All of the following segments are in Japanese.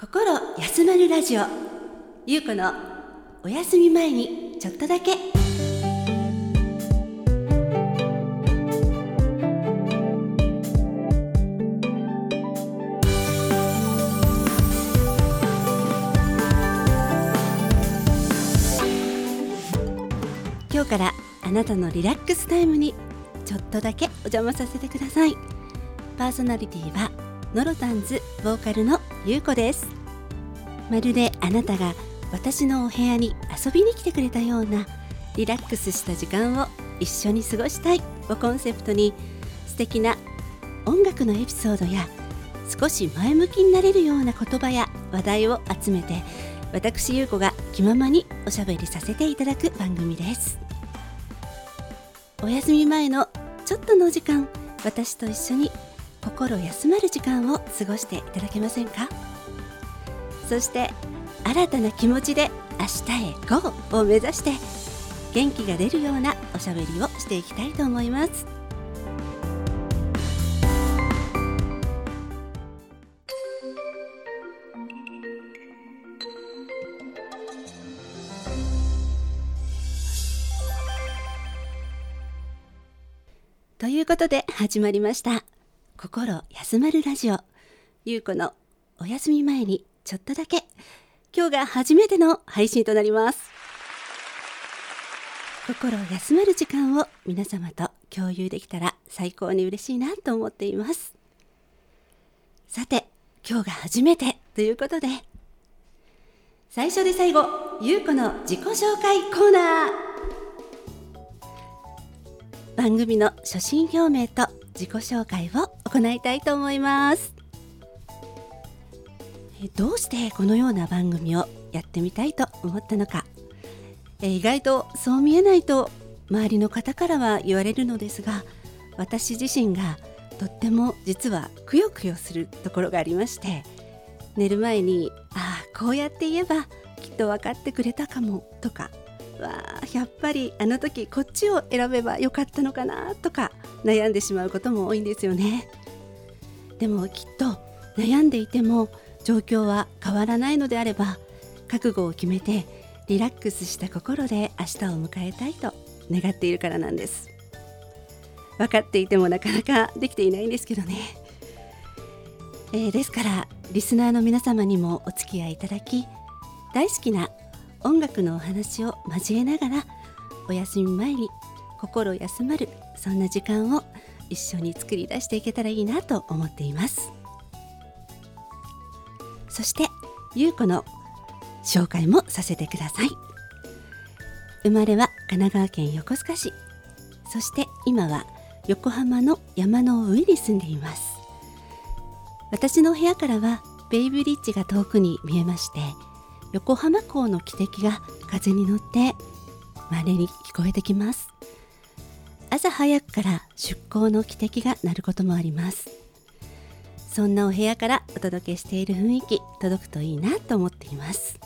心休まるラジオ、ゆうこのお休み前にちょっとだけ。今日からあなたのリラックスタイムにちょっとだけお邪魔させてください。パーソナリティはノロタンズボーカルのゆうこです。まるであなたが私のお部屋に遊びに来てくれたようなリラックスした時間を一緒に過ごしたいをコンセプトに、素敵な音楽のエピソードや少し前向きになれるような言葉や話題を集めて、私ゆうこが気ままにおしゃべりさせていただく番組です。お休み前のちょっとの時間、私と一緒に心休まる時間を過ごしていただけませんか？そして新たな気持ちで明日へ GO を目指して、元気が出るようなおしゃべりをしていきたいと思います。ということで始まりました、心休まるラジオ、ゆうこのお休み前にちょっとだけ。今日が初めての配信となります。心休まる時間を皆様と共有できたら最高に嬉しいなと思っています。さて、今日が初めてということで、最初で最後、ゆうこの自己紹介コーナー。番組の初心表明と自己紹介を行いたいと思います。どうしてこのような番組をやってみたいと思ったのか、意外とそう見えないと周りの方からは言われるのですが、私自身がとっても実はくよくよするところがありまして、寝る前にこうやって言えばきっと分かってくれたかもとか、やっぱりあの時こっちを選べばよかったのかなとか悩んでしまうことも多いんですよね。でもきっと悩んでいても状況は変わらないのであれば、覚悟を決めてリラックスした心で明日を迎えたいと願っているからなんです。分かっていてもなかなかできていないんですけどね、ですからリスナーの皆様にもお付き合いいただき、大好きな音楽のお話を交えながら、お休み前に心休まる、そんな時間を一緒に作り出していけたらいいなと思っています。そしてゆうこの紹介もさせてください。生まれは神奈川県横須賀市、そして今は横浜の山の上に住んでいます。私の部屋からはベイブリッジが遠くに見えまして、横浜港の汽笛が風に乗って稀に聞こえてきます。朝早くから出港の汽笛が鳴ることもあります。そんなお部屋からお届けしている雰囲気、届くといいなと思っています。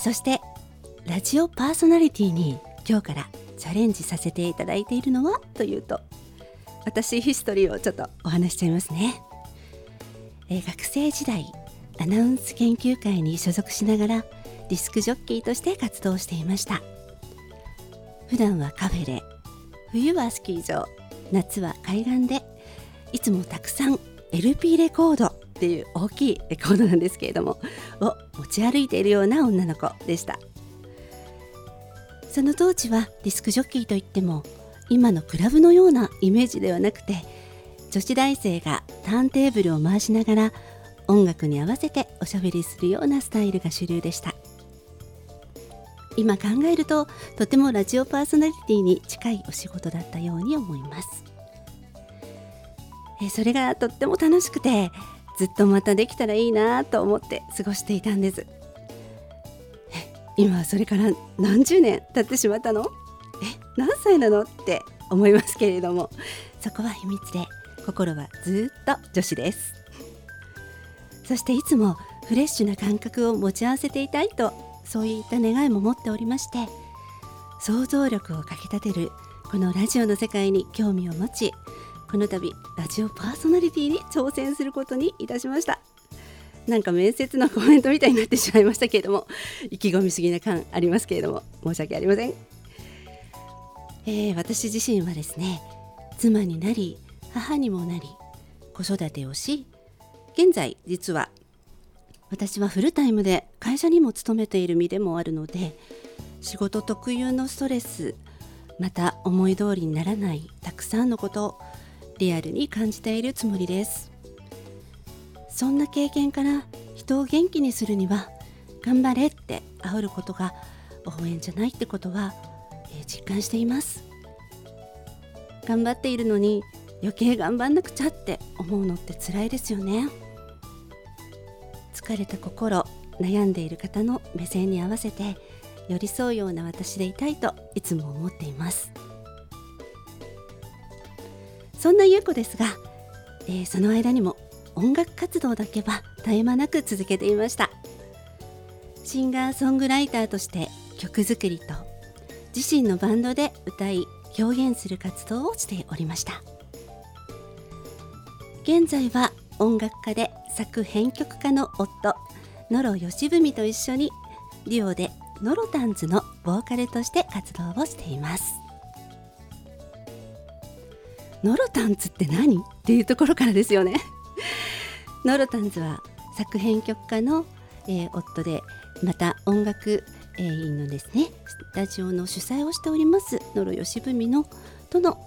そしてラジオパーソナリティに今日からチャレンジさせていただいているのはというと、私ヒストリーをちょっとお話しちゃいますね。学生時代アナウンス研究会に所属しながらディスクジョッキーとして活動していました。普段はカフェで、冬はスキー場、夏は海岸で、いつもたくさん LP レコードっていう大きいレコードなんですけれどもを持ち歩いているような女の子でした。その当時はディスクジョッキーといっても今のクラブのようなイメージではなくて、女子大生がターンテーブルを回しながら音楽に合わせておしゃべりするようなスタイルが主流でした。今考えるととてもラジオパーソナリティに近いお仕事だったように思います。それがとっても楽しくて、ずっとまたできたらいいなと思って過ごしていたんです。今それから何十年経ってしまったの？何歳なの？って思いますけれども、そこは秘密で、心はずっと女子です。そしていつもフレッシュな感覚を持ち合わせていたいと、そういった願いも持っておりまして、想像力をかきたてるこのラジオの世界に興味を持ち、この度ラジオパーソナリティに挑戦することにいたしました。なんか面接のコメントみたいになってしまいましたけれども、意気込みすぎな感ありますけれども申し訳ありません。私自身はですね、妻になり母にもなり子育てをし、現在実は私はフルタイムで会社にも勤めている身でもあるので、仕事特有のストレス、また思い通りにならないたくさんのことをリアルに感じているつもりです。そんな経験から人を元気にするには頑張れって煽ることが応援じゃないってことは、実感しています。頑張っているのに余計頑張んなくちゃって思うのって辛いですよね。疲れた心、悩んでいる方の目線に合わせて寄り添うような私でいたいといつも思っています。そんなゆうこですが、その間にも音楽活動だけは絶え間なく続けていました。シンガーソングライターとして曲作りと自身のバンドで歌い表現する活動をしておりました。現在は音楽家で作編曲家の夫野呂義文と一緒にデュオでノロタンズのボーカルとして活動をしています。ノロタンズって何っていうところからですよね。ノロタンズは作編曲家の、夫で、また音楽院のですねスタジオの主催をしております野呂義文のとの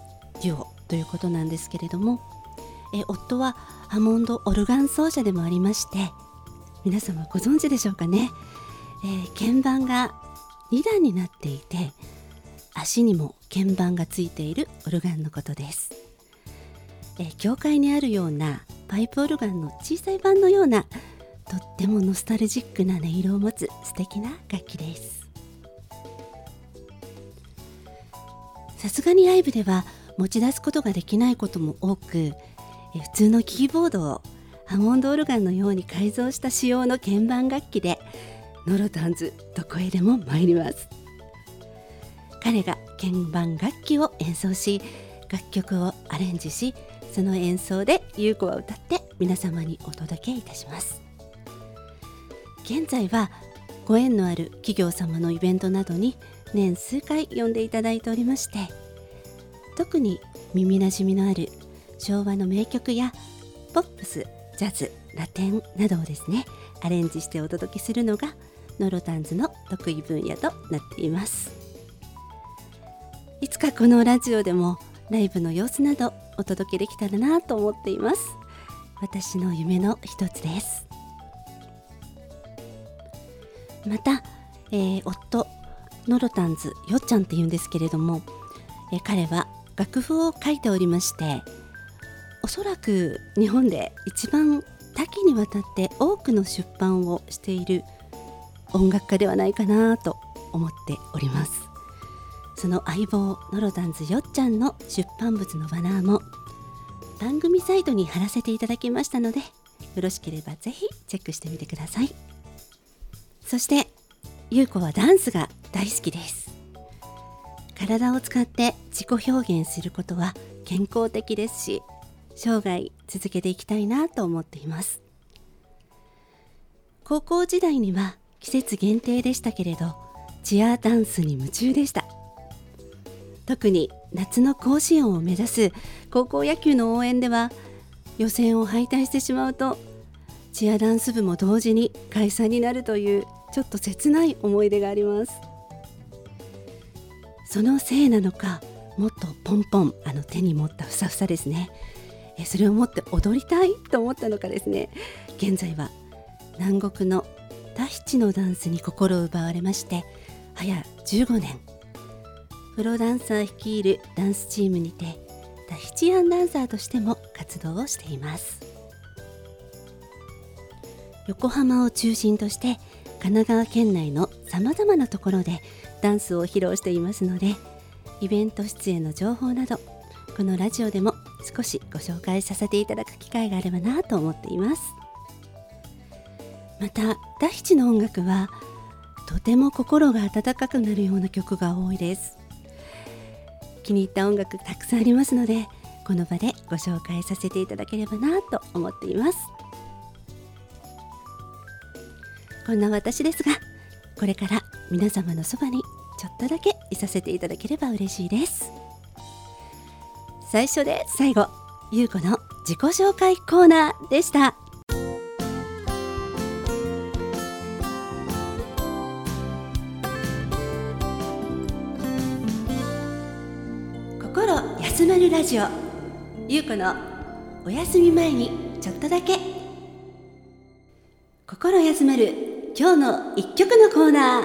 デュオということなんですけれども、夫はハモンドオルガン奏者でもありまして、皆様ご存知でしょうかね。鍵盤が2段になっていて、足にも鍵盤がついているオルガンのことです。教会にあるようなパイプオルガンの小さい版のような、とってもノスタルジックな音色を持つ素敵な楽器です。さすがにライブでは持ち出すことができないことも多く、普通のキーボードをハモンドオルガンのように改造した仕様の鍵盤楽器でノロタンズどこへでも参ります。彼が鍵盤楽器を演奏し、楽曲をアレンジし、その演奏でゆうこは歌って皆様にお届けいたします。現在はご縁のある企業様のイベントなどに年数回呼んでいただいておりまして、特に耳なじみのある昭和の名曲やポップス、ジャズ、ラテンなどをですねアレンジしてお届けするのがノロタンズの得意分野となっています。いつかこのラジオでもライブの様子などお届けできたらなと思っています。私の夢の一つです。また、夫ノロタンズよっちゃんって言うんですけれども、彼は楽譜を書いておりまして、おそらく日本で一番多岐にわたって多くの出版をしている音楽家ではないかなと思っております。その相棒ノロタンズよっちゃんの出版物のバナーも番組サイトに貼らせていただきましたので、よろしければぜひチェックしてみてください。そしてゆうこはダンスが大好きです。体を使って自己表現することは健康的ですし、生涯続けていきたいなと思っています。高校時代には季節限定でしたけれど、チアダンスに夢中でした。特に夏の甲子園を目指す高校野球の応援では、予選を敗退してしまうとチアダンス部も同時に解散になるという、ちょっと切ない思い出があります。そのせいなのか、もっとポンポン、手に持ったふさふさですね、それを持って踊りたいと思ったのかですね、現在は南国のタヒチのダンスに心を奪われまして、早15年、プロダンサー率いるダンスチームにてタヒチアンダンサーとしても活動をしています。横浜を中心として神奈川県内のさまざまなところでダンスを披露していますので、イベント出演の情報などこのラジオでも少しご紹介させていただく機会があればなと思っています。またタヒチの音楽はとても心が温かくなるような曲が多いです。気に入った音楽たくさんありますので、この場でご紹介させていただければなと思っています。こんな私ですが、これから皆様のそばにちょっとだけいさせていただければ嬉しいです。最初で最後、ゆうこの自己紹介コーナーでした。心休まるラジオ、ゆうこのお休み前にちょっとだけ。心休まる今日の一曲のコーナー。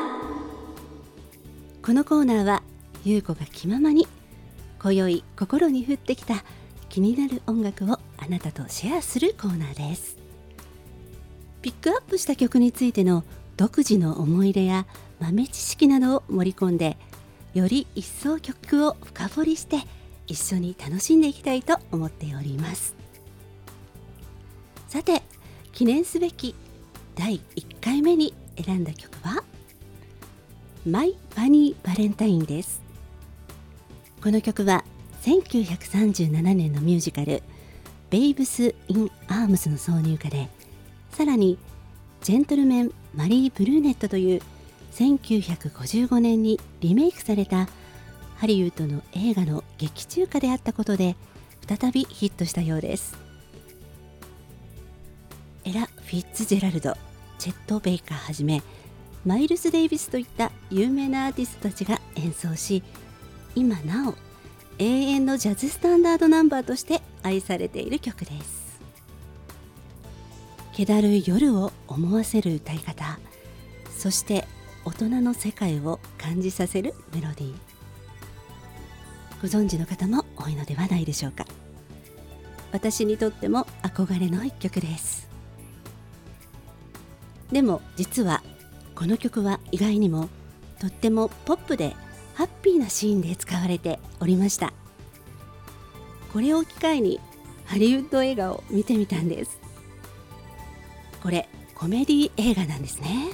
このコーナーはゆうこが気ままに今宵心に降ってきた気になる音楽をあなたとシェアするコーナーです。ピックアップした曲についての独自の思い入れや豆知識などを盛り込んで、より一層曲を深掘りして一緒に楽しんでいきたいと思っております。さて、記念すべき第1回目に選んだ曲はマイ・ファニー・バレンタインです。この曲は1937年のミュージカルベイブス・イン・アームスの挿入歌で、さらにジェントルメン・マリー・ブルーネットという1955年にリメイクされたハリウッドの映画の劇中歌であったことで再びヒットしたようです。エラ・フィッツジェラルド、チェット・ベイカーはじめマイルス・デイビスといった有名なアーティストたちが演奏し、今なお永遠のジャズスタンダードナンバーとして愛されている曲です。気だるい夜を思わせる歌い方、そして大人の世界を感じさせるメロディー、ご存知の方も多いのではないでしょうか。私にとっても憧れの一曲です。でも実はこの曲は意外にもとってもポップでハッピーなシーンで使われておりました。これを機会にハリウッド映画を見てみたんです。これコメディ映画なんですね。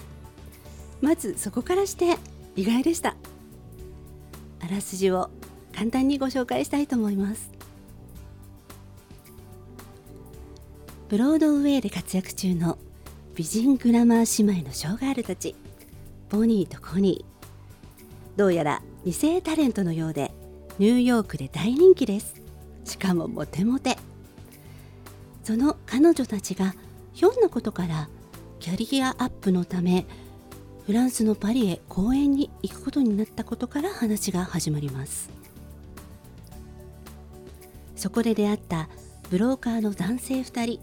まずそこからして意外でした。あらすじを簡単にご紹介したいと思います。ブロードウェイで活躍中の美人グラマー姉妹のショーガールたち、ボニーとコニー、どうやら二世タレントのようでニューヨークで大人気です。しかもモテモテ。その彼女たちがひょんなことからキャリアアップのためフランスのパリへ公演に行くことになったことから話が始まります。そこで出会ったブローカーの男性2人、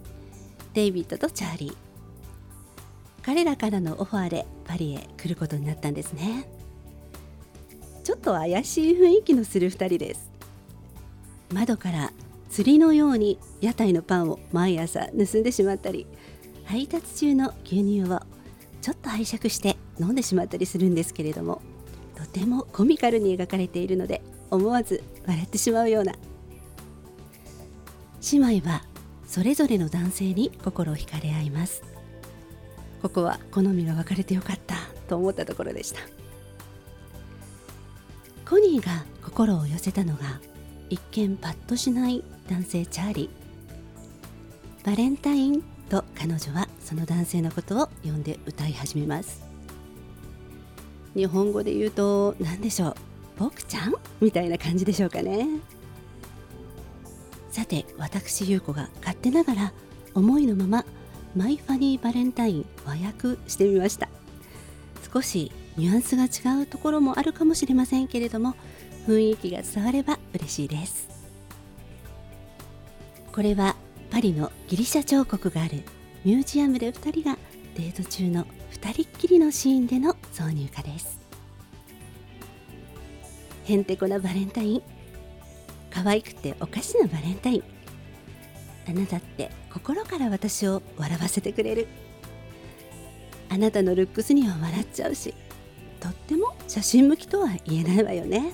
デイビッドとチャーリー、彼らからのオファーでパリへ来ることになったんですね。ちょっと怪しい雰囲気のする2人です。窓から釣りのように屋台のパンを毎朝盗んでしまったり、配達中の牛乳をちょっと拝借して飲んでしまったりするんですけれども、とてもコミカルに描かれているので思わず笑ってしまうような。姉妹はそれぞれの男性に心を惹かれ合います。ここは好みが分かれてよかったと思ったところでした。コニーが心を寄せたのが一見パッとしない男性チャーリー。バレンタインと彼女はその男性のことを呼んで歌い始めます。日本語で言うと何でしょう、僕ちゃんみたいな感じでしょうかね。さて、私ゆうこが勝手ながら思いのままマイ・ファニー・バレンタイン和訳してみました。少しニュアンスが違うところもあるかもしれませんけれども、雰囲気が伝われば嬉しいです。これはパリのギリシャ彫刻があるミュージアムで2人がデート中の2人っきりのシーンでの挿入歌です。へんてこなバレンタイン、可愛くておかしなバレンタイン、あなたって心から私を笑わせてくれる、あなたのルックスには笑っちゃうし、とっても写真向きとは言えないわよね。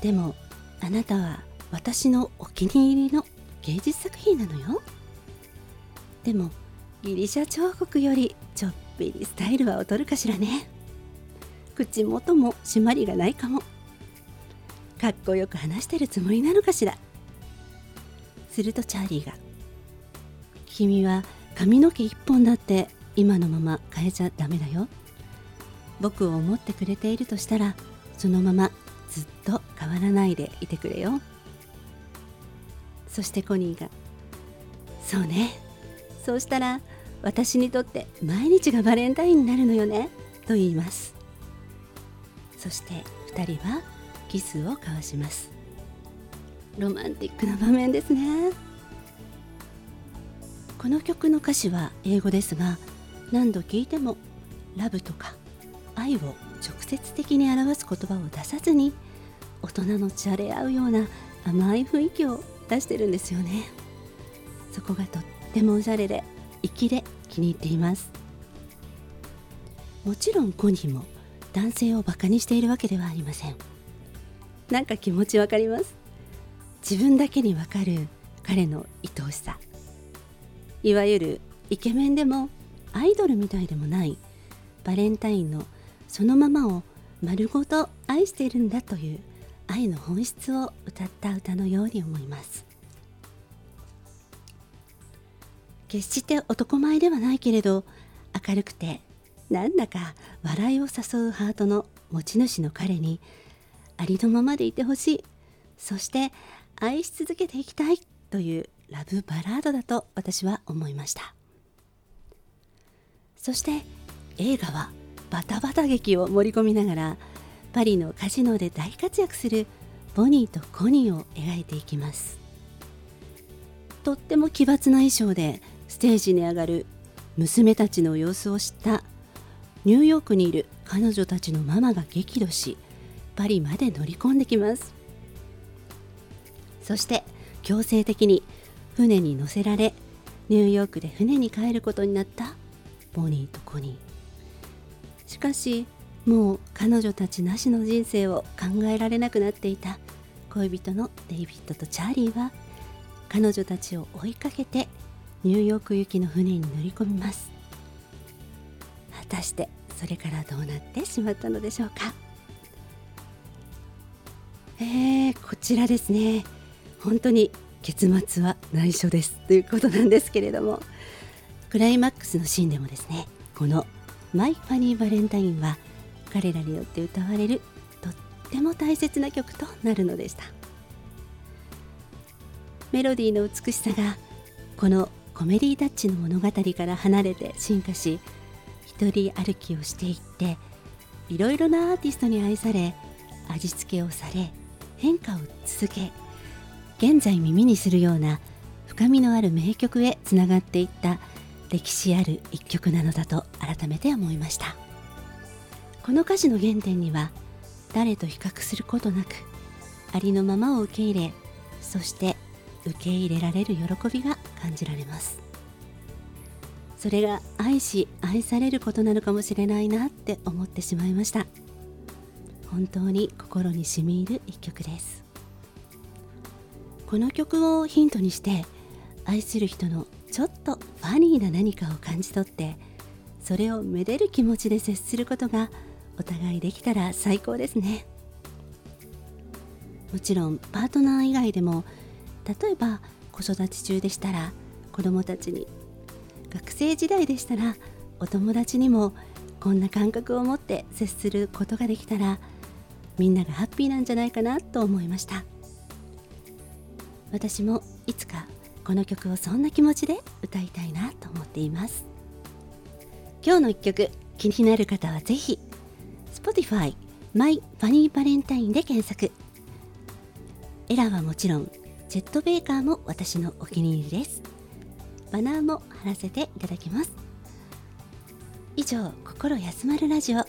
でもあなたは私のお気に入りの芸術作品なのよ。でもギリシャ彫刻よりちょっぴりスタイルは劣るかしらね。口元も締まりがないかも。かっこよく話してるつもりなのかしら。するとチャーリーが、君は髪の毛一本だって今のまま変えちゃダメだよ。僕を思ってくれているとしたら、そのままずっと変わらないでいてくれよ。そしてコニーが、そうね、そうしたら私にとって毎日がバレンタインになるのよね、と言います。そして2人はキスを交わします。ロマンティックな場面ですね。この曲の歌詞は英語ですが、何度聴いてもラブとか愛を直接的に表す言葉を出さずに、大人のじゃれ合うような甘い雰囲気を出してるんですよね。そこがとってもおしゃれで粋で気に入っています。もちろんコニーも男性をバカにしているわけではありません。なんか気持ちわかります。自分だけにわかる彼の愛おしさ、いわゆるイケメンでもアイドルみたいでもないバレンタインのそのままを丸ごと愛しているんだという愛の本質を歌った歌のように思います。決して男前ではないけれど、明るくてなんだか笑いを誘うハートの持ち主の彼にありのままでいてほしい、そして愛し続けていきたいというラブバラードだと私は思いました。そして映画はバタバタ劇を盛り込みながら、パリのカジノで大活躍するボニーとコニーを描いていきます。とっても奇抜な衣装でステージに上がる娘たちの様子を知ったニューヨークにいる彼女たちのママが激怒し、パリまで乗り込んできます。そして強制的に船に乗せられ、ニューヨークで船に帰ることになったボニーとコニー。しかしもう彼女たちなしの人生を考えられなくなっていた恋人のデイビッドとチャーリーは、彼女たちを追いかけてニューヨーク行きの船に乗り込みます。果たしてそれからどうなってしまったのでしょうか。こちらですね、本当に結末は内緒ですということなんですけれども、クライマックスのシーンでもですね、このマイ・ファニー・バレンタインは彼らによって歌われるとっても大切な曲となるのでした。メロディーの美しさがこのコメディータッチの物語から離れて進化し、一人歩きをしていって、いろいろなアーティストに愛され、味付けをされ、変化を続け、現在耳にするような深みのある名曲へつながっていった歴史ある一曲なのだと改めて思いました。この歌詞の原点には、誰と比較することなくありのままを受け入れ、そして受け入れられる喜びが感じられます。それが愛し愛されることなのかもしれないなって思ってしまいました。本当に心に染み入る一曲です。この曲をヒントにして、愛する人のちょっとファニーな何かを感じ取って、それをめでる気持ちで接することがお互いできたら最高ですね。もちろんパートナー以外でも、例えば子育て中でしたら子どもたちに、学生時代でしたらお友達にも、こんな感覚を持って接することができたら、みんながハッピーなんじゃないかなと思いました。私もいつかこの曲をそんな気持ちで歌いたいなと思っています。今日の一曲、気になる方はぜひ Spotify マイ・ファニー・バレンタインで検索。エラはもちろん、ジェット・ベイカーも私のお気に入りです。バナーも貼らせていただきます。以上、心休まるラジオ、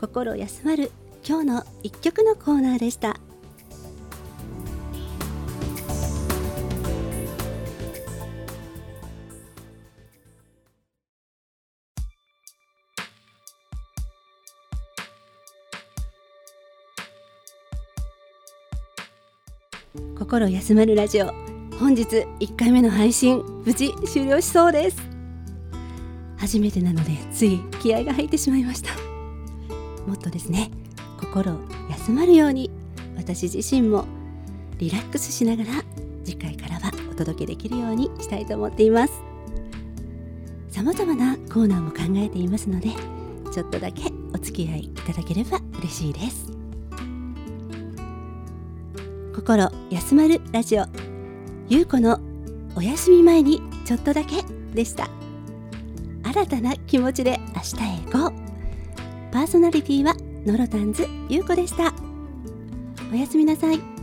心休まる今日の一曲のコーナーでした。心休まるラジオ、本日1回目の配信、無事終了しそうです。初めてなのでつい気合が入ってしまいました。もっとですね、心休まるように私自身もリラックスしながら、次回からはお届けできるようにしたいと思っています。さまざまなコーナーも考えていますので、ちょっとだけお付き合いいただければ嬉しいです。心休まるラジオ、ゆうこのお休み前にちょっとだけでした。新たな気持ちで明日へ行こう。パーソナリティはのろたんずゆうこでした。おやすみなさい。